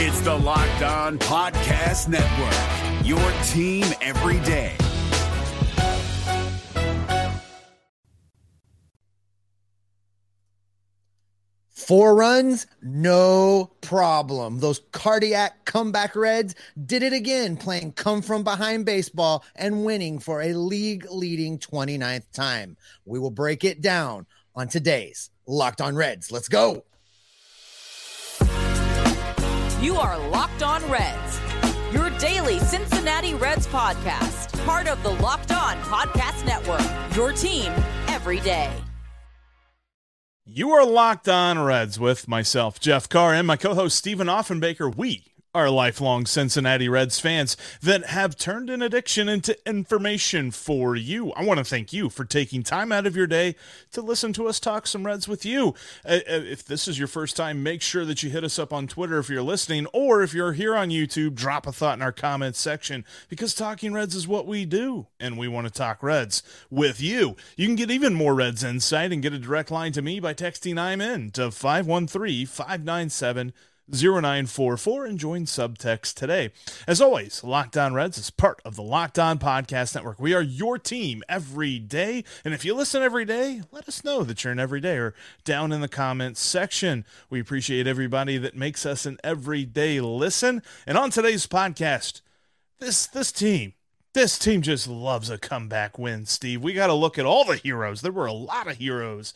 It's the Locked On Podcast Network, your team every day. Four runs, no problem. Those cardiac comeback Reds did it again, playing come-from-behind baseball and winning for a league-leading 29th time. We will break it down on today's Locked On Reds. Let's go. You are Locked On Reds, your daily Cincinnati Reds podcast, part of the Locked On Podcast Network, your team every day. You are Locked On Reds with myself, Jeff Carr, and my co-host, Stephen Offenbaker. We are lifelong Cincinnati Reds fans that have turned an addiction into information for you. I want to thank you for taking time out of your day to listen to us talk some Reds with you. If this is your first time, make sure that you hit us up on Twitter if you're listening, or if you're here on YouTube, drop a thought in our comments section, because talking Reds is what we do, and we want to talk Reds with you. You can get even more Reds insight and get a direct line to me by texting I'm in to 513-597-0944 and join subtext today. As always, Locked On Reds is part of the Locked On Podcast Network. We are your team every day, and if you listen every day, let us know that you're an everydayer down in the comments section. We appreciate everybody that makes us an everyday listen. And on today's podcast, this team just loves a comeback win, Steve. We got to look at all the heroes. There were a lot of heroes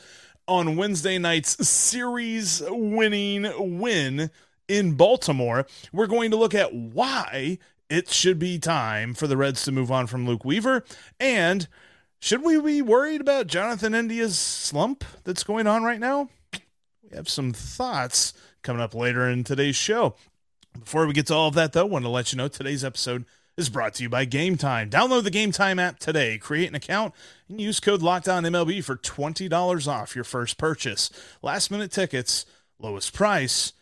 on Wednesday night's series-winning win in Baltimore. We're going to look at why it should be time for the Reds to move on from Luke Weaver, and should we be worried about Jonathan India's slump that's going on right now? We have some thoughts coming up later in today's show. Before we get to all of that, though, I want to let you know today's episode is brought to you by GameTime. Download the GameTime app today, create an account, and use code LOCKEDONMLB for $20 off your first purchase. Last-minute tickets, lowest price,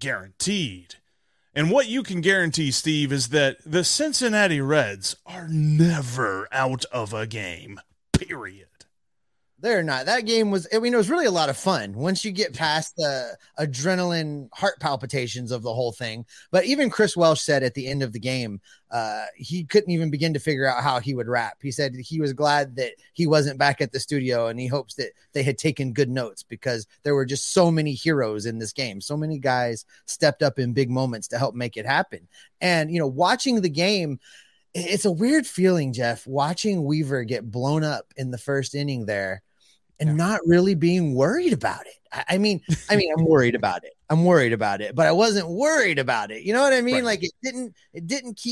guaranteed. And what you can guarantee, Steve, is that the Cincinnati Reds are never out of a game, period. They're not. That game was, I mean, it was really a lot of fun once you get past the adrenaline, heart palpitations of the whole thing. But even Chris Welsh said at the end of the game, he couldn't even begin to figure out how he would rap. He said he was glad that he wasn't back at the studio, and he hopes that they had taken good notes, because there were just so many heroes in this game. So many guys stepped up in big moments to help make it happen. And, you know, watching the game, it's a weird feeling, Jeff, watching Weaver get blown up in the first inning there. And not really being worried about it. I mean, I'm worried about it, but I wasn't worried about it. You know what I mean? Right. Like it didn't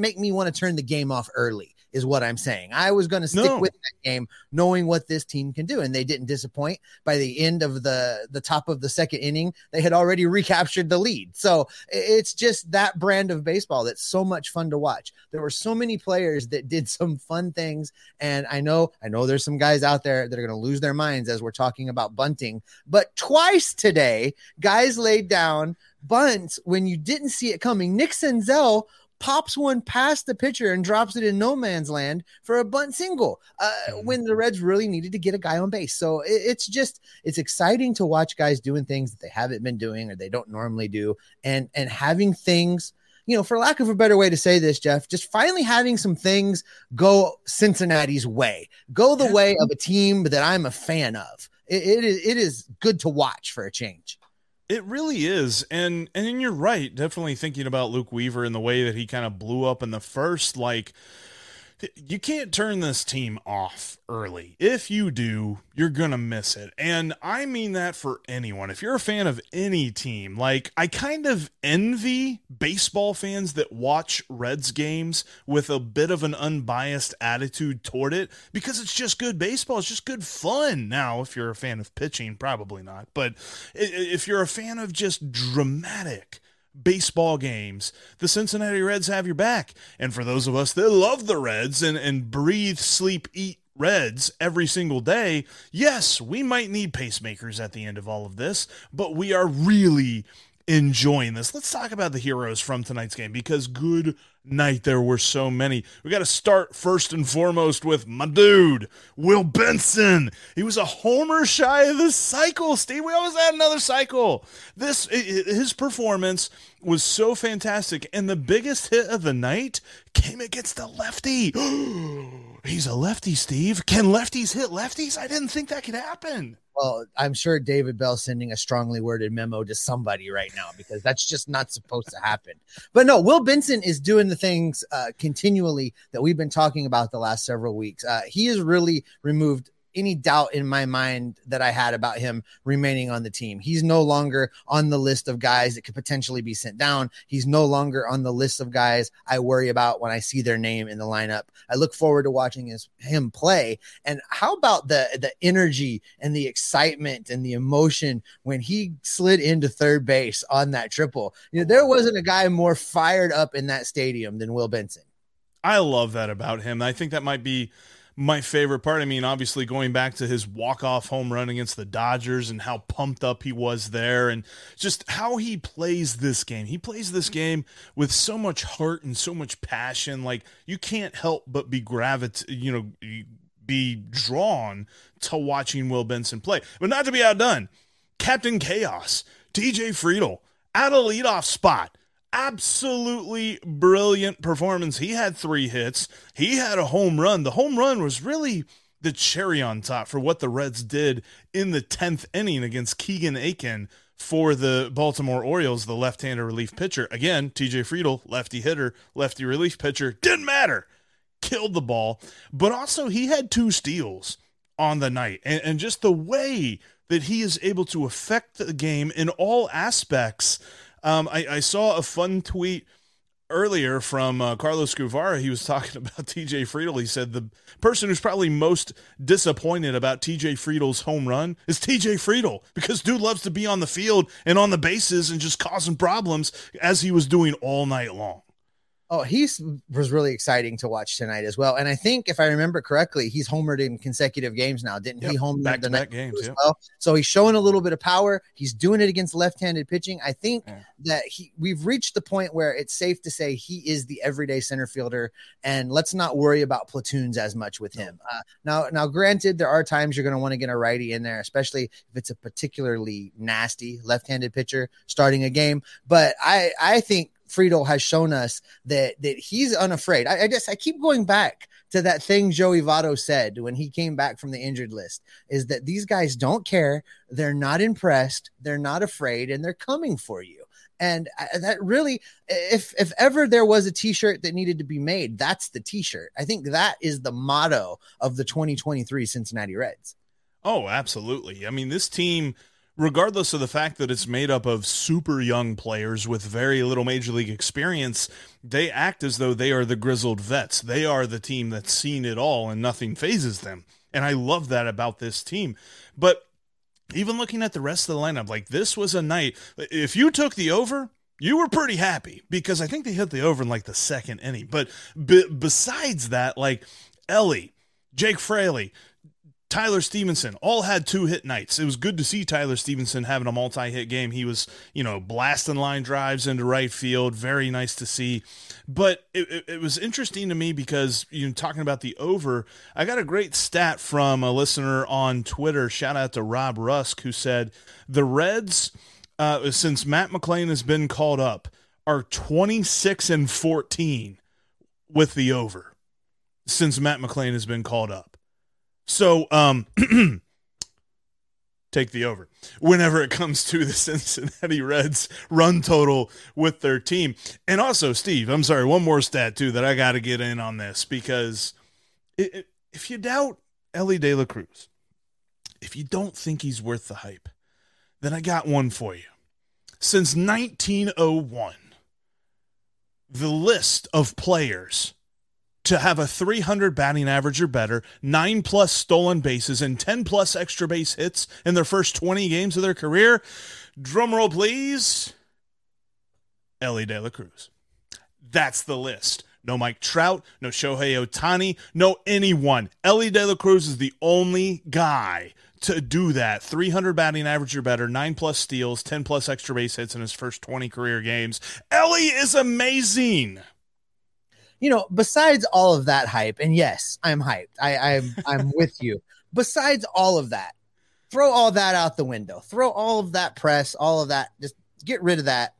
make me want to turn the game off early, is what I'm saying. I was going to stick with that game, knowing what this team can do. And they didn't disappoint. By the end of the top of the second inning, they had already recaptured the lead. So it's just that brand of baseball that's so much fun to watch. There were so many players that did some fun things. And I know there's some guys out there that are going to lose their minds as we're talking about bunting. But twice today, guys laid down bunts when you didn't see it coming. Nick Senzel pops one past the pitcher and drops it in no man's land for a bunt single when the Reds really needed to get a guy on base. So it's exciting to watch guys doing things that they haven't been doing or they don't normally do, and having things, you know, for lack of a better way to say this, Jeff, just finally having some things go Cincinnati's way, go the way of a team that I'm a fan of. It is good to watch for a change. It really is, and you're right, definitely thinking about Luke Weaver and the way that he kind of blew up in the first, like, you can't turn this team off early. If you do, you're going to miss it, and I mean that for anyone. If you're a fan of any team, like, I kind of envy baseball fans that watch Reds games with a bit of an unbiased attitude toward it, because it's just good baseball. It's just good fun. Now, if you're a fan of pitching, probably not, but if you're a fan of just dramatic baseball games, the Cincinnati Reds have your back. And for those of us that love the Reds and breathe, sleep, eat Reds every single day, yes, we might need pacemakers at the end of all of this, but we are really enjoying this. Let's talk about the heroes from tonight's game, because good night, there were so many. We got to start first and foremost with my dude, Will Benson. He was a homer shy of the cycle, Steve. We always had another cycle. His performance was so fantastic, and the biggest hit of the night came against the lefty. He's a lefty, Steve. Can lefties hit lefties? I didn't think that could happen. Well, I'm sure David Bell sending a strongly worded memo to somebody right now, because that's just not supposed to happen. But no, Will Benson is doing the things continually that we've been talking about the last several weeks. He has really removed any doubt in my mind that I had about him remaining on the team. He's no longer on the list of guys that could potentially be sent down. He's no longer on the list of guys I worry about when I see their name in the lineup. I look forward to watching him play. And how about the energy and the excitement and the emotion when he slid into third base on that triple? You know, there wasn't a guy more fired up in that stadium than Will Benson. I love that about him. I think that might be my favorite part. I mean, obviously going back to his walk-off home run against the Dodgers and how pumped up he was there, and just how he plays this game. He plays this game with so much heart and so much passion. Like, you can't help but be drawn to watching Will Benson play. But not to be outdone, Captain Chaos, TJ Friedl, at a leadoff spot. Absolutely brilliant performance. He had 3 hits. He had a home run. The home run was really the cherry on top for what the Reds did in the 10th inning against Keegan Akin for the Baltimore Orioles, the left-hander relief pitcher. Again, TJ Friedl, lefty hitter, lefty relief pitcher. Didn't matter. Killed the ball. But also, he had 2 steals on the night. And just the way that he is able to affect the game in all aspects. I saw a fun tweet earlier from Carlos Guevara. He was talking about TJ Friedl. He said the person who's probably most disappointed about TJ Friedl's home run is TJ Friedl, because dude loves to be on the field and on the bases and just causing problems, as he was doing all night long. Oh, he was really exciting to watch tonight as well. And I think, if I remember correctly, he's homered in consecutive games now. He homered back the night games as well? So he's showing a little bit of power. He's doing it against left-handed pitching. I think that we've reached the point where it's safe to say he is the everyday center fielder, and let's not worry about platoons as much with him. Now, granted, there are times you're going to want to get a righty in there, especially if it's a particularly nasty left-handed pitcher starting a game. But I think Friedl has shown us that he's unafraid. I guess I keep going back to that thing Joey Votto said when he came back from the injured list, is that these guys don't care. They're not impressed. They're not afraid, and they're coming for you. And that really, if ever there was a T-shirt that needed to be made, that's the T-shirt. I think that is the motto of the 2023 Cincinnati Reds. Oh, absolutely. I mean, this team, regardless of the fact that it's made up of super young players with very little major league experience, they act as though they are the grizzled vets. They are the team that's seen it all and nothing phases them. And I love that about this team. But even looking at the rest of the lineup, like, this was a night, if you took the over, you were pretty happy, because I think they hit the over in like the 2nd inning. But besides that, like, Elly, Jake Fraley, Tyler Stevenson all had 2 hit nights. It was good to see Tyler Stevenson having a multi-hit game. He was, blasting line drives into right field. Very nice to see. But it was interesting to me because, talking about the over, I got a great stat from a listener on Twitter. Shout out to Rob Rusk, who said the Reds, since Matt McClain has been called up, are 26-14 with the over since Matt McClain has been called up. So, take the over whenever it comes to the Cincinnati Reds run total with their team. And also, Steve, I'm sorry, one more stat too that I got to get in on this, because if you doubt Elly De La Cruz, if you don't think he's worth the hype, then I got one for you. Since 1901, the list of players to have a .300 batting average or better, 9+ stolen bases, and 10+ extra base hits in their first 20 games of their career, drum roll please, Elly De La Cruz. That's the list. No Mike Trout, no Shohei Ohtani, no anyone. Elly De La Cruz is the only guy to do that. 300 batting average or better, 9-plus steals, 10-plus extra base hits in his first 20 career games. Elly is amazing. You know, besides all of that hype, and yes, I'm hyped. I'm with you. Besides all of that, throw all that out the window. Throw all of that press, all of that. Just get rid of that.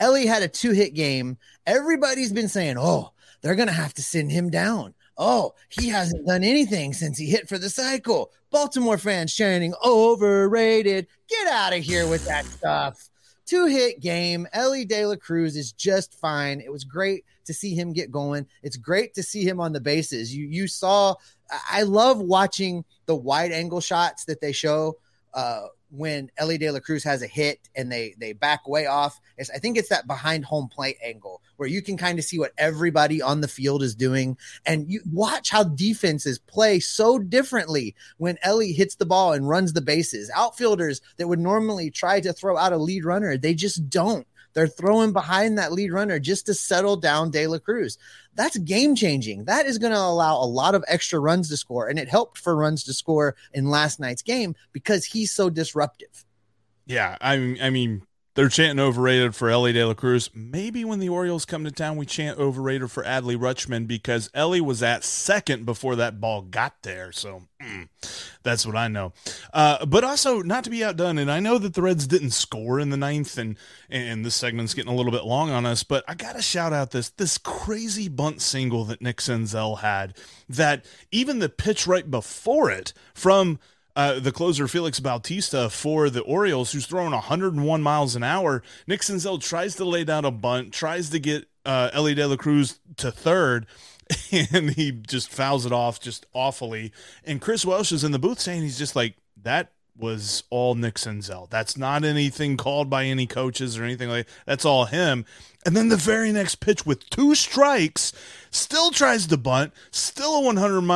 Elly had a 2-hit game. Everybody's been saying, oh, they're going to have to send him down. Oh, he hasn't done anything since he hit for the cycle. Baltimore fans chanting, overrated. Get out of here with that stuff. 2-hit game. Elly De La Cruz is just fine. It was great to see him get going. It's great to see him on the bases. You saw, I love watching the wide angle shots that they show when Elly De La Cruz has a hit and they back way off. I think it's that behind home plate angle where you can kind of see what everybody on the field is doing. And you watch how defenses play so differently when Elly hits the ball and runs the bases. Outfielders that would normally try to throw out a lead runner, they just don't. They're throwing behind that lead runner just to settle down De La Cruz. That's game-changing. That is going to allow a lot of extra runs to score, and it helped for runs to score in last night's game because he's so disruptive. Yeah, I mean, they're chanting overrated for Elly De La Cruz. Maybe when the Orioles come to town, we chant overrated for Adley Rutschman because Elly was at second before that ball got there. So that's what I know. But also, not to be outdone, and I know that the Reds didn't score in the ninth, and this segment's getting a little bit long on us, but I got to shout out this crazy bunt single that Nick Senzel had, that even the pitch right before it from the closer Felix Bautista for the Orioles, who's throwing 101 miles an hour. Nick Senzel tries to lay down a bunt, tries to get Elly De La Cruz to third, and he just fouls it off just awfully. And Chris Welsh is in the booth saying, he's just like, that was all Nick Senzel. That's not anything called by any coaches or anything like that. That's all him. And then the very next pitch with 2 strikes, still tries to bunt, still a 101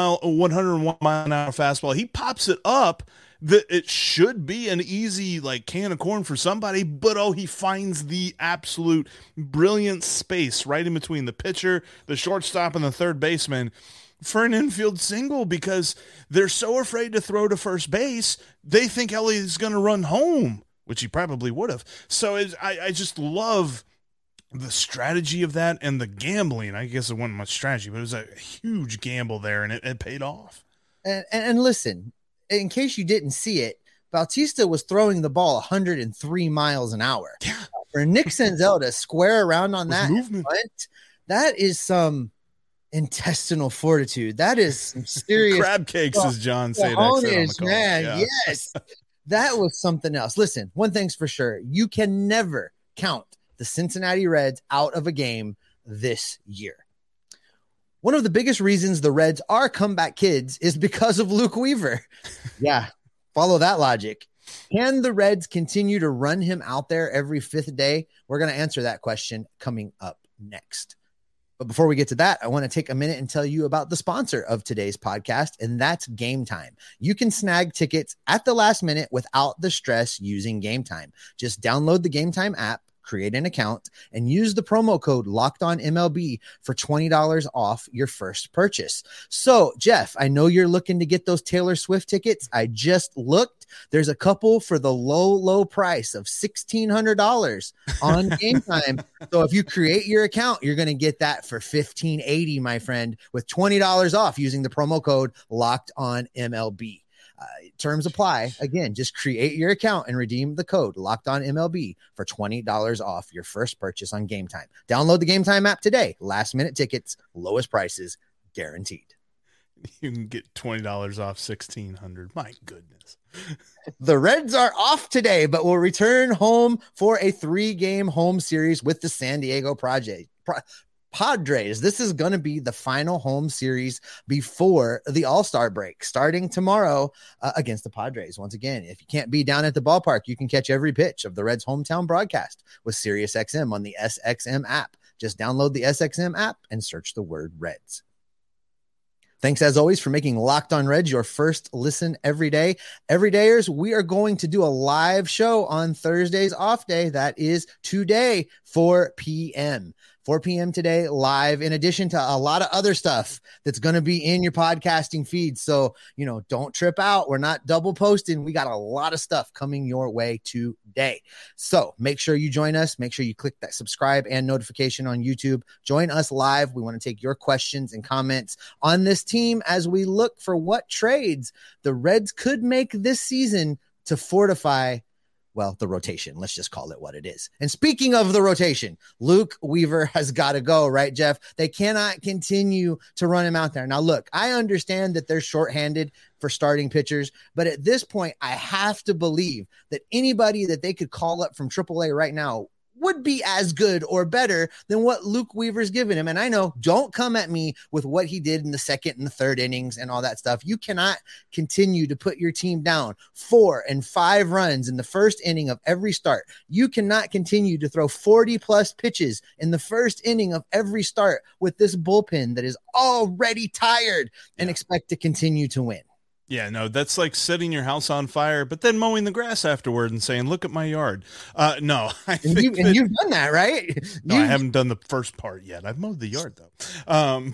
mile an hour fastball. He pops it up. That it should be an easy like can of corn for somebody, but oh, he finds the absolute brilliant space right in between the pitcher, the shortstop, and the third baseman for an infield single, because they're so afraid to throw to first base. They think Elly is going to run home, which he probably would have. So I just love the strategy of that and the gambling. I guess it wasn't much strategy, but it was a huge gamble there, and it paid off. And listen, in case you didn't see it, Bautista was throwing the ball 103 miles an hour. Yeah. For Nick Senzel to square around on that movement, that is some intestinal fortitude. That is some serious crab cakes, as John said. Yeah. Yes, that was something else. Listen, one thing's for sure: you can never count the Cincinnati Reds out of a game this year. One of the biggest reasons the Reds are comeback kids is because of Luke Weaver. Yeah, follow that logic. Can the Reds continue to run him out there every fifth day? We're going to answer that question coming up next. But before we get to that, I want to take a minute and tell you about the sponsor of today's podcast, and that's GameTime. You can snag tickets at the last minute without the stress using GameTime. Just download the GameTime app, create an account, and use the promo code LOCKEDONMLB for $20 off your first purchase. So, Jeff, I know you're looking to get those Taylor Swift tickets. I just looked. There's a couple for the low, low price of $1,600 on GameTime. So if you create your account, you're going to get that for $1,580, my friend, with $20 off using the promo code LOCKEDONMLB. Terms apply. Again, just create your account and redeem the code Locked On MLB for $20 off your first purchase on GameTime. Download the GameTime app today. Last minute tickets, lowest prices guaranteed. You can get $20 off $1,600. My goodness. The Reds are off today, but will return home for a 3-game home series with the San Diego Padres. This is going to be the final home series before the All-Star break, starting tomorrow against the Padres. Once again, if you can't be down at the ballpark, you can catch every pitch of the Reds' hometown broadcast with SiriusXM on the SXM app. Just download the SXM app and search the word Reds. Thanks, as always, for making Locked On Reds your first listen every day. Everydayers, we are going to do a live show on Thursday's off day. That is today, 4 p.m. 4 p.m. today, live, in addition to a lot of other stuff that's going to be in your podcasting feed. So, you know, don't trip out. We're not double posting. We got a lot of stuff coming your way today. So make sure you join us. Make sure you click that subscribe and notification on YouTube. Join us live. We want to take your questions and comments on this team as we look for what trades the Reds could make this season to fortify, well, the rotation. Let's just call it what it is. And speaking of the rotation, Luke Weaver has got to go, right, Jeff? They cannot continue to run him out there. Now, look, I understand that they're shorthanded for starting pitchers, but at this point, I have to believe that anybody that they could call up from AAA right now would be as good or better than what Luke Weaver's given him. And I know, don't come at me with what he did in the second and the third innings and all that stuff. You cannot continue to put your team down 4 and 5 runs in the first inning of every start. You cannot continue to throw 40 plus pitches in the first inning of every start with this bullpen that is already tired and expect to continue to win. Yeah, no, that's like setting your house on fire, but then mowing the grass afterward and saying, look at my yard. You've done that, right? No, I haven't done the first part yet. I've mowed the yard, though.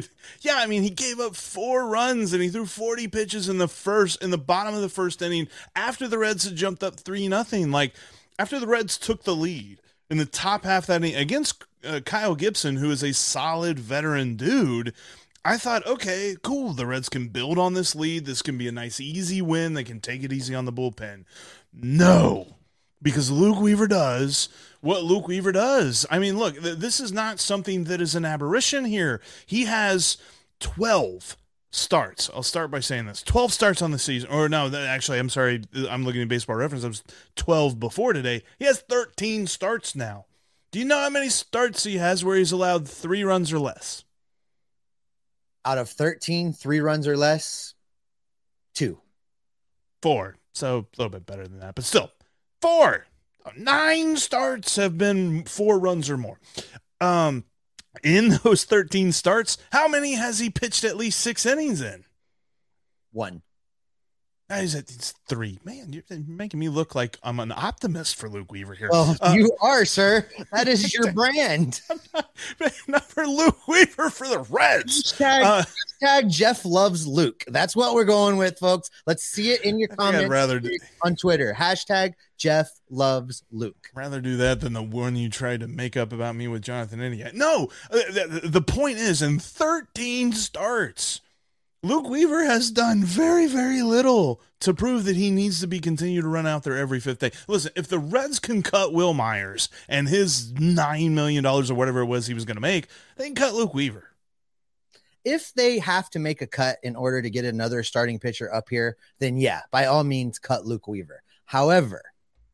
He gave up 4 runs and he threw 40 pitches in the bottom of the first inning after the Reds had jumped up 3-0. Like, after the Reds took the lead in the top half of that inning against Kyle Gibson, who is a solid veteran dude, I thought, okay, cool, the Reds can build on this lead. This can be a nice, easy win. They can take it easy on the bullpen. No, because Luke Weaver does what Luke Weaver does. I mean, look, this is not something that is an aberration here. He has 12 starts. I'll start by saying this. 12 starts on the season. Or no, actually, I'm sorry. I'm looking at Baseball Reference. I was 12 before today. He has 13 starts now. Do you know how many starts he has where he's allowed 3 runs or less? Out of 13, 3 runs or less, 4. So a little bit better than that, but still 4. 9 starts have been 4 runs or more. In those 13 starts, how many has he pitched at least 6 innings in? 1. It's 3. Man, you're making me look like I'm an optimist for Luke Weaver here. Well, you are, sir. That is your brand. Not for Luke Weaver, for the Reds. Hashtag Jeff loves Luke. That's what we're going with, folks. Let's see it in your comments on Twitter. Hashtag Jeff loves Luke. Rather do that than the one you tried to make up about me with Jonathan India. No, the point is, in 13 starts, Luke Weaver has done very, very little to prove that he needs to be continued to run out there every fifth day. Listen, if the Reds can cut Will Myers and his $9 million or whatever it was he was going to make, they can cut Luke Weaver. If they have to make a cut in order to get another starting pitcher up here, then yeah, by all means, cut Luke Weaver. However,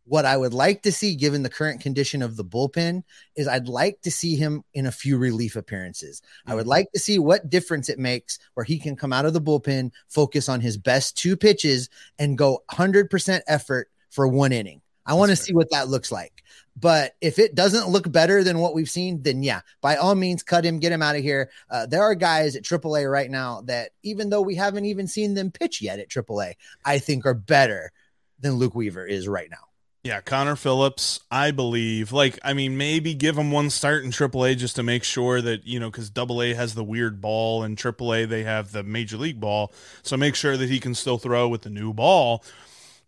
what I would like to see, given the current condition of the bullpen, is I'd like to see him in a few relief appearances. I would like to see what difference it makes where he can come out of the bullpen, focus on his best 2 pitches, and go 100% effort for 1 inning. I want to see what that looks like. But if it doesn't look better than what we've seen, then yeah, by all means, cut him, get him out of here. There are guys at AAA right now that, even though we haven't even seen them pitch yet at AAA, I think are better than Luke Weaver is right now. Yeah, Connor Phillips, I believe. Maybe give him 1 start in AAA just to make sure that, because AA has the weird ball and AAA, they have the major league ball. So make sure that he can still throw with the new ball.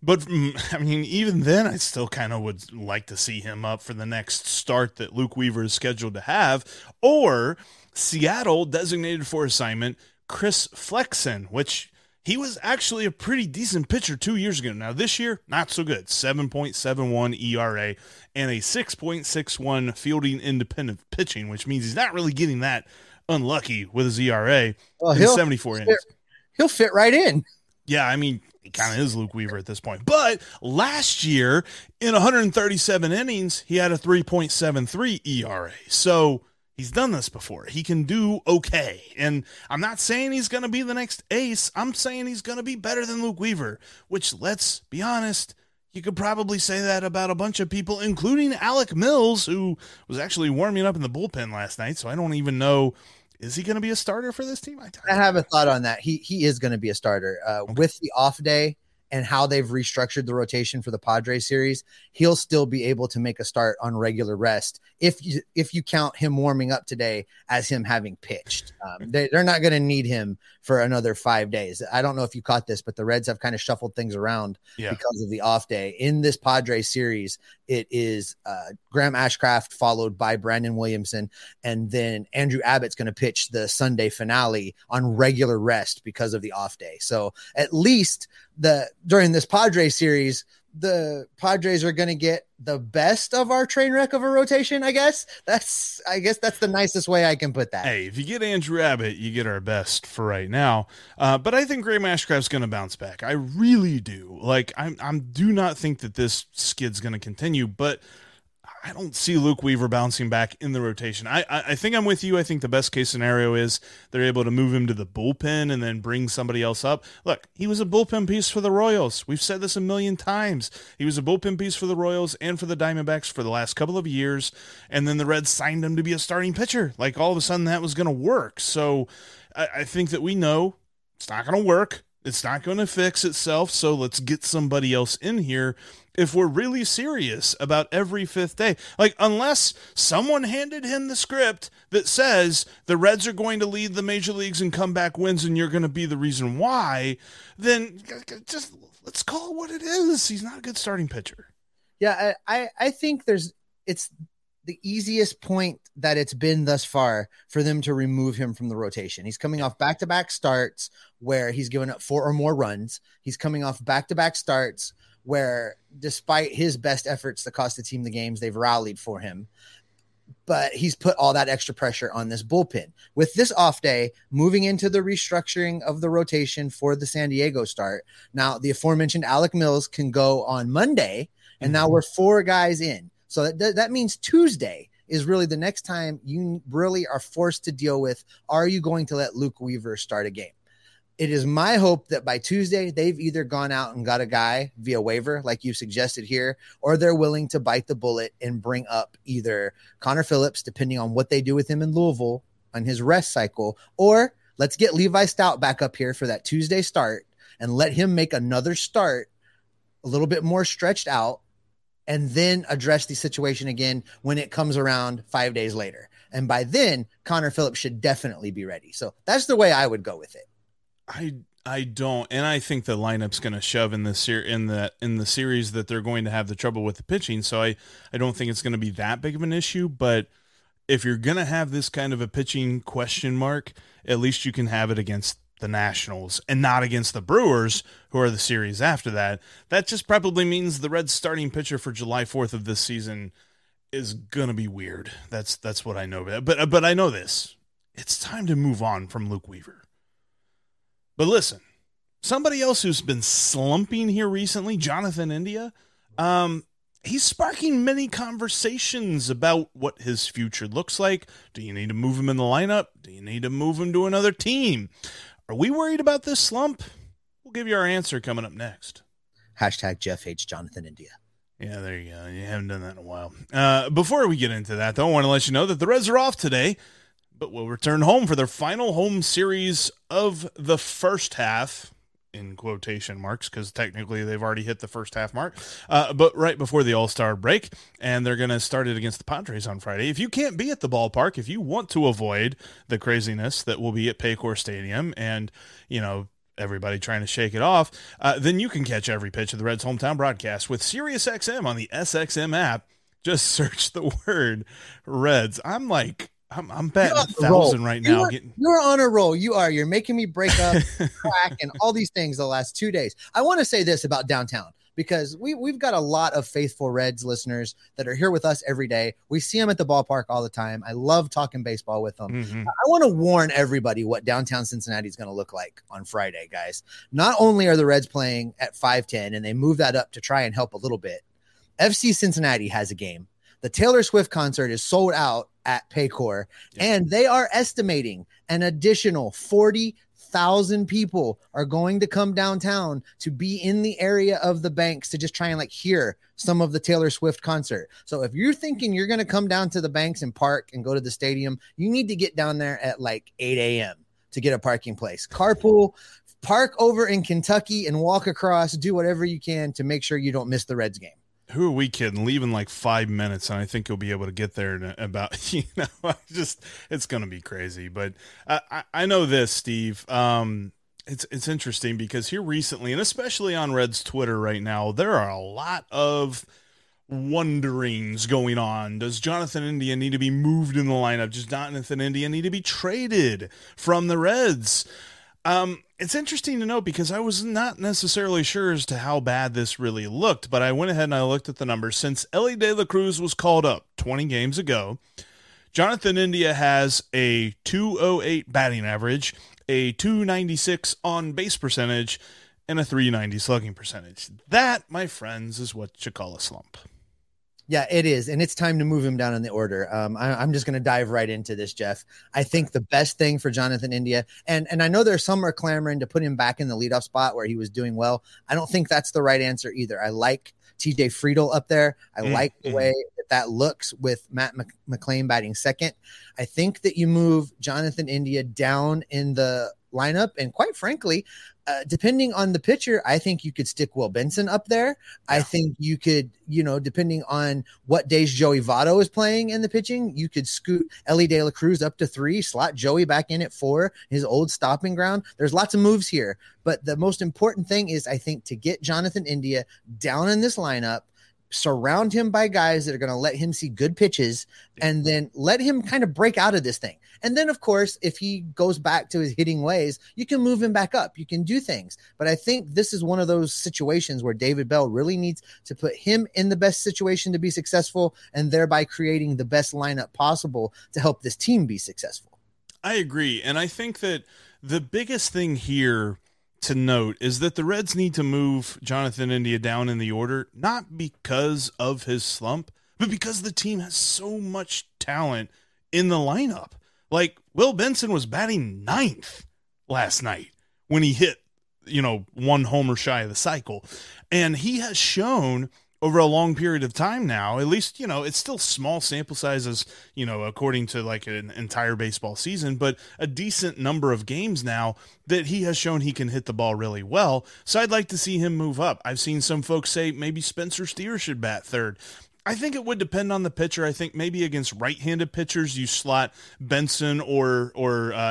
But, even then, I still kind of would like to see him up for the next start that Luke Weaver is scheduled to have. Or Seattle designated for assignment Chris Flexen, which... he was actually a pretty decent pitcher 2 years ago. Now, this year, not so good. 7.71 ERA and a 6.61 fielding independent pitching, which means he's not really getting that unlucky with his ERA in 74 innings. He'll fit right in. Yeah, he kind of is Luke Weaver at this point. But last year, in 137 innings, he had a 3.73 ERA. So... he's done this before. He can do okay. And I'm not saying he's going to be the next ace. I'm saying he's going to be better than Luke Weaver, which, let's be honest, you could probably say that about a bunch of people, including Alec Mills, who was actually warming up in the bullpen last night. So I don't even know. Is he going to be a starter for this team? I have a thought on that. He is going to be a starter with the off day and how they've restructured the rotation for the Padres series, he'll still be able to make a start on regular rest if you count him warming up today as him having pitched. They're not going to need him for another 5 days. I don't know if you caught this, but the Reds have kind of shuffled things around because of the off day. In this Padres series, it is Graham Ashcraft followed by Brandon Williamson, and then Andrew Abbott's going to pitch the Sunday finale on regular rest because of the off day. So at least during this Padres series, the Padres are going to get the best of our train wreck of a rotation, I guess. That's the nicest way I can put that. Hey, if you get Andrew Abbott, you get our best for right now. But I think Graham Ashcraft's going to bounce back. I really do. Like, I do not think that this skid's going to continue, but I don't see Luke Weaver bouncing back in the rotation. I think I'm with you. I think the best case scenario is they're able to move him to the bullpen and then bring somebody else up. Look, he was a bullpen piece for the Royals. We've said this a million times. He was a bullpen piece for the Royals and for the Diamondbacks for the last couple of years. And then the Reds signed him to be a starting pitcher. Like, all of a sudden that was going to work. So I think that we know it's not going to work. It's not going to fix itself. So let's get somebody else in here. If we're really serious about every fifth day, like, unless someone handed him the script that says the Reds are going to lead the major leagues and comeback wins, and you're going to be the reason why, then just let's call it what it is. He's not a good starting pitcher. Yeah. I think it's the easiest point that it's been thus far for them to remove him from the rotation. He's coming off back-to-back starts where he's given up 4 or more runs. He's coming off back-to-back starts where, despite his best efforts to cost the team the games, they've rallied for him. But he's put all that extra pressure on this bullpen. With this off day, moving into the restructuring of the rotation for the San Diego start, now the aforementioned Alec Mills can go on Monday, and now we're 4 guys in. So that means Tuesday is really the next time you really are forced to deal with, are you going to let Luke Weaver start a game? It is my hope that by Tuesday, they've either gone out and got a guy via waiver, like you suggested here, or they're willing to bite the bullet and bring up either Connor Phillips, depending on what they do with him in Louisville on his rest cycle, or let's get Levi Stout back up here for that Tuesday start and let him make another start a little bit more stretched out, and then address the situation again when it comes around 5 days later. And by then, Connor Phillips should definitely be ready. So that's the way I would go with it. I don't, and I think the lineup's going to shove in this in the series that they're going to have the trouble with the pitching. So I don't think it's going to be that big of an issue. But if you're going to have this kind of a pitching question mark, at least you can have it against the Nationals and not against the Brewers, who are the series after that. That just probably means the Reds' starting pitcher for July 4th of this season is going to be weird. That's what I know. But I know this. It's time to move on from Luke Weaver. But listen, somebody else who's been slumping here recently, Jonathan India, he's sparking many conversations about what his future looks like. Do you need to move him in the lineup? Do you need to move him to another team? Are we worried about this slump? We'll give you our answer coming up next. Hashtag Jeff hates Jonathan India. Yeah, there you go. You haven't done that in a while. Before we get into that, though, I want to let you know that the Reds are off today, but will return home for their final home series of the first half, in quotation marks, because technically they've already hit the first half mark, but right before the All-Star break, and they're going to start it against the Padres on Friday. If you can't be at the ballpark, if you want to avoid the craziness that will be at Paycor Stadium and, you know, everybody trying to shake it off, then you can catch every pitch of the Reds' hometown broadcast with SiriusXM on the SXM app. Just search the word Reds. I'm betting 1,000 right now. You're on a roll. You are. You're making me break up crack and all these things the last 2 days. I want to say this about downtown, because we've got a lot of faithful Reds listeners that are here with us every day. We see them at the ballpark all the time. I love talking baseball with them. Mm-hmm. I want to warn everybody what downtown Cincinnati is going to look like on Friday, guys. Not only are the Reds playing at 5:10, and they move that up to try and help a little bit, FC Cincinnati has a game. The Taylor Swift concert is sold out at Paycor, and they are estimating an additional 40,000 people are going to come downtown to be in the area of the Banks to just try and, like, hear some of the Taylor Swift concert. So if you're thinking you're going to come down to the Banks and park and go to the stadium, you need to get down there at like 8 a.m. to get a parking place. Carpool, park over in Kentucky and walk across, do whatever you can to make sure you don't miss the Reds game. Who are we kidding? Leave in like 5 minutes, and I think you'll be able to get there in about, it's going to be crazy. But I know this, Steve. It's interesting because here recently, and especially on Reds Twitter right now, there are a lot of wonderings going on. Does Jonathan India need to be moved in the lineup? Does Jonathan India need to be traded from the Reds? It's interesting to know because I was not necessarily sure as to how bad this really looked, but I went ahead and I looked at the numbers. Since Elly De La Cruz was called up 20 games ago, Jonathan India has a .208 batting average, a .296 on-base percentage, and a .390 slugging percentage. That, my friends, is what you call a slump. Yeah, it is. And it's time to move him down in the order. I'm just going to dive right into this, Jeff. I think the best thing for Jonathan India, and I know there's some are clamoring to put him back in the leadoff spot where he was doing well. I don't think that's the right answer either. I like TJ Friedl up there. I like the way that looks with Matt McClain batting second. I think that you move Jonathan India down in the lineup. And quite frankly, depending on the pitcher, I think you could stick Will Benson up there. Yeah. I think you could, depending on what days Joey Votto is playing in the pitching, you could scoot Elly De La Cruz up to 3, slot Joey back in at 4, his old stopping ground. There's lots of moves here, but the most important thing is, I think, to get Jonathan India down in this lineup, surround him by guys that are going to let him see good pitches, and then let him kind of break out of this thing. And then, of course, if he goes back to his hitting ways, you can move him back up. You can do things. But I think this is one of those situations where David Bell really needs to put him in the best situation to be successful, and thereby creating the best lineup possible to help this team be successful. I agree. And I think that the biggest thing here to note is that the Reds need to move Jonathan India down in the order, not because of his slump, but because the team has so much talent in the lineup. Like, Will Benson was batting 9th last night when he hit, one homer shy of the cycle. And he has shown over a long period of time now, at least, it's still small sample sizes, according to like an entire baseball season, but a decent number of games now that he has shown he can hit the ball really well. So I'd like to see him move up. I've seen some folks say maybe Spencer Steer should bat 3rd. I think it would depend on the pitcher. I think maybe against right-handed pitchers, you slot Benson or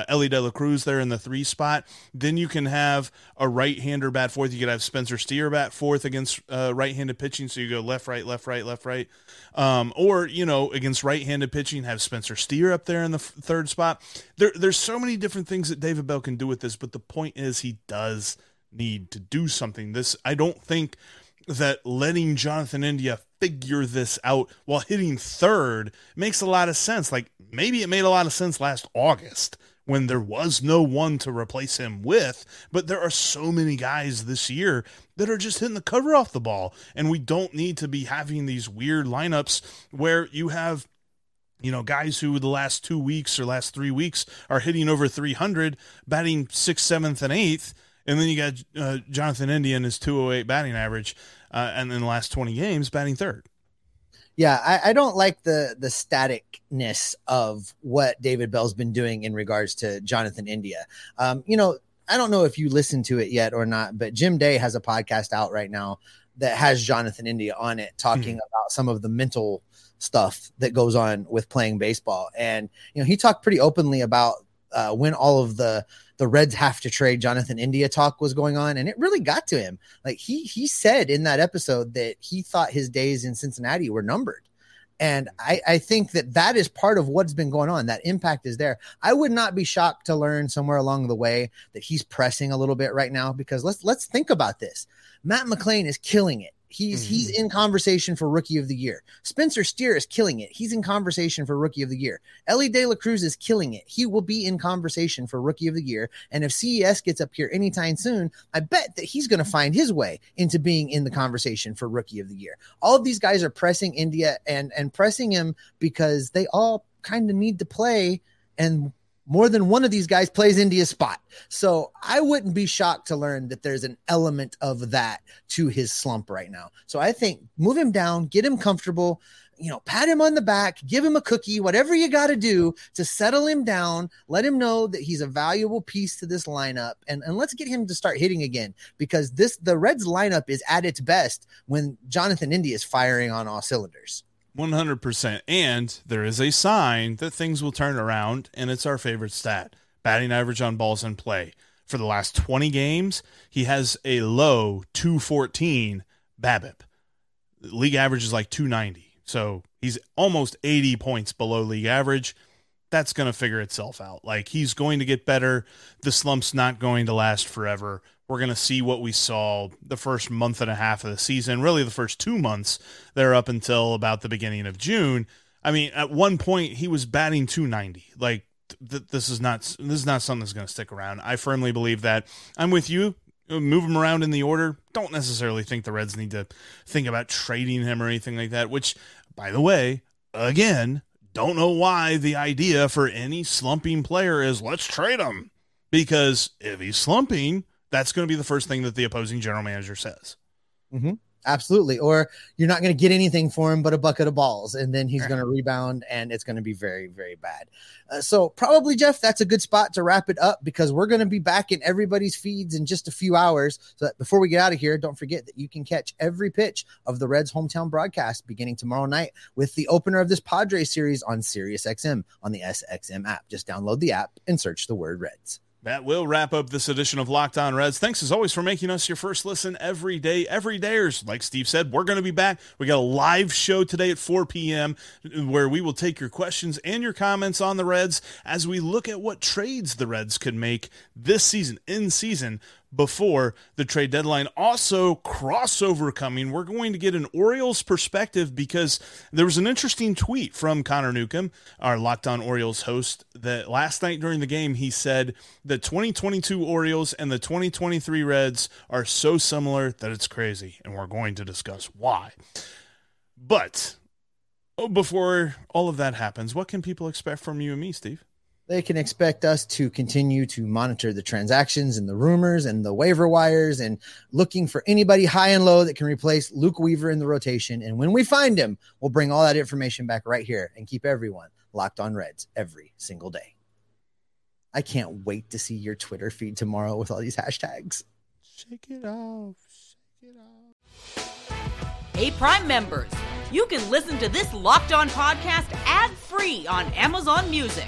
Elly De La Cruz there in the 3 spot. Then you can have a right-hander bat 4th. You could have Spencer Steer bat 4th against right-handed pitching. So you go left, right, left, right, left, right. Or against right-handed pitching, have Spencer Steer up there in the 3rd spot. There's so many different things that David Bell can do with this, but the point is he does need to do something. I don't think that letting Jonathan India figure this out while hitting 3rd makes a lot of sense. Like, maybe it made a lot of sense last August when there was no one to replace him with, but there are so many guys this year that are just hitting the cover off the ball. And we don't need to be having these weird lineups where you have, guys who the last 2 weeks or last 3 weeks are hitting over 300, batting 6th, 7th, and 8th. And then you got Jonathan India and his .208 batting average, and then the last 20 games batting 3rd. Yeah, I don't like the staticness of what David Bell's been doing in regards to Jonathan India. I don't know if you listened to it yet or not, but Jim Day has a podcast out right now that has Jonathan India on it, talking about some of the mental stuff that goes on with playing baseball. And, he talked pretty openly about when all of the Reds have to trade Jonathan India talk was going on, and it really got to him. Like, he said in that episode that he thought his days in Cincinnati were numbered. And I think that is part of what's been going on. That impact is there. I would not be shocked to learn somewhere along the way that he's pressing a little bit right now, because let's think about this. Matt McClain is killing it. He's in conversation for Rookie of the Year. Spencer Steer is killing it. He's in conversation for Rookie of the Year. Elly De La Cruz is killing it. He will be in conversation for Rookie of the Year. And if CES gets up here anytime soon, I bet that he's going to find his way into being in the conversation for Rookie of the Year. All of these guys are pressing India and pressing him because they all kind of need to play, and more than one of these guys plays India's spot. So I wouldn't be shocked to learn that there's an element of that to his slump right now. So I think move him down, get him comfortable, you know, pat him on the back, give him a cookie, whatever you got to do to settle him down, let him know that he's a valuable piece to this lineup, and let's get him to start hitting again, because the Reds lineup is at its best when Jonathan India is firing on all cylinders. 100%. And there is a sign that things will turn around, and it's our favorite stat, batting average on balls in play. For the last 20 games, he has a low 214 BABIP. League average is like 290. So he's almost 80 points below league average. That's going to figure itself out. Like, he's going to get better. The slump's not going to last forever. We're going to see what we saw the first month and a half of the season, really the first 2 months there up until about the beginning of June. I mean, at one point he was batting 290. Like, this is not something that's going to stick around. I firmly believe that. I'm with you. Move him around in the order. Don't necessarily think the Reds need to think about trading him or anything like that, which, by the way, again, don't know why the idea for any slumping player is let's trade him, because if he's slumping, that's going to be the first thing that the opposing general manager says. Mm-hmm. Absolutely. Or you're not going to get anything for him but a bucket of balls, and then he's going to rebound, and it's going to be very, very bad. So probably, Jeff, that's a good spot to wrap it up, because we're going to be back in everybody's feeds in just a few hours. So that before we get out of here, don't forget that you can catch every pitch of the Reds hometown broadcast beginning tomorrow night with the opener of this Padres series on SiriusXM on the SXM app. Just download the app and search the word Reds. That will wrap up this edition of Locked On Reds. Thanks, as always, for making us your first listen every day. Everydayers, like Steve said, we're going to be back. We got a live show today at 4 p.m. where we will take your questions and your comments on the Reds as we look at what trades the Reds could make this season, in season, before the trade deadline. Also, crossover coming. We're going to get an Orioles perspective, because there was an interesting tweet from Connor Newcomb, our Locked On Orioles host, that last night during the game, he said the 2022 Orioles and the 2023 Reds are so similar that it's crazy, and we're going to discuss why. But before all of that happens, what can people expect from you and me, Steve? They can expect us to continue to monitor the transactions and the rumors and the waiver wires, and looking for anybody high and low that can replace Luke Weaver in the rotation. And when we find him, we'll bring all that information back right here and keep everyone locked on Reds every single day. I can't wait to see your Twitter feed tomorrow with all these hashtags. Shake it off. Shake it off. Hey, Prime members, you can listen to this Locked On podcast ad-free on Amazon Music.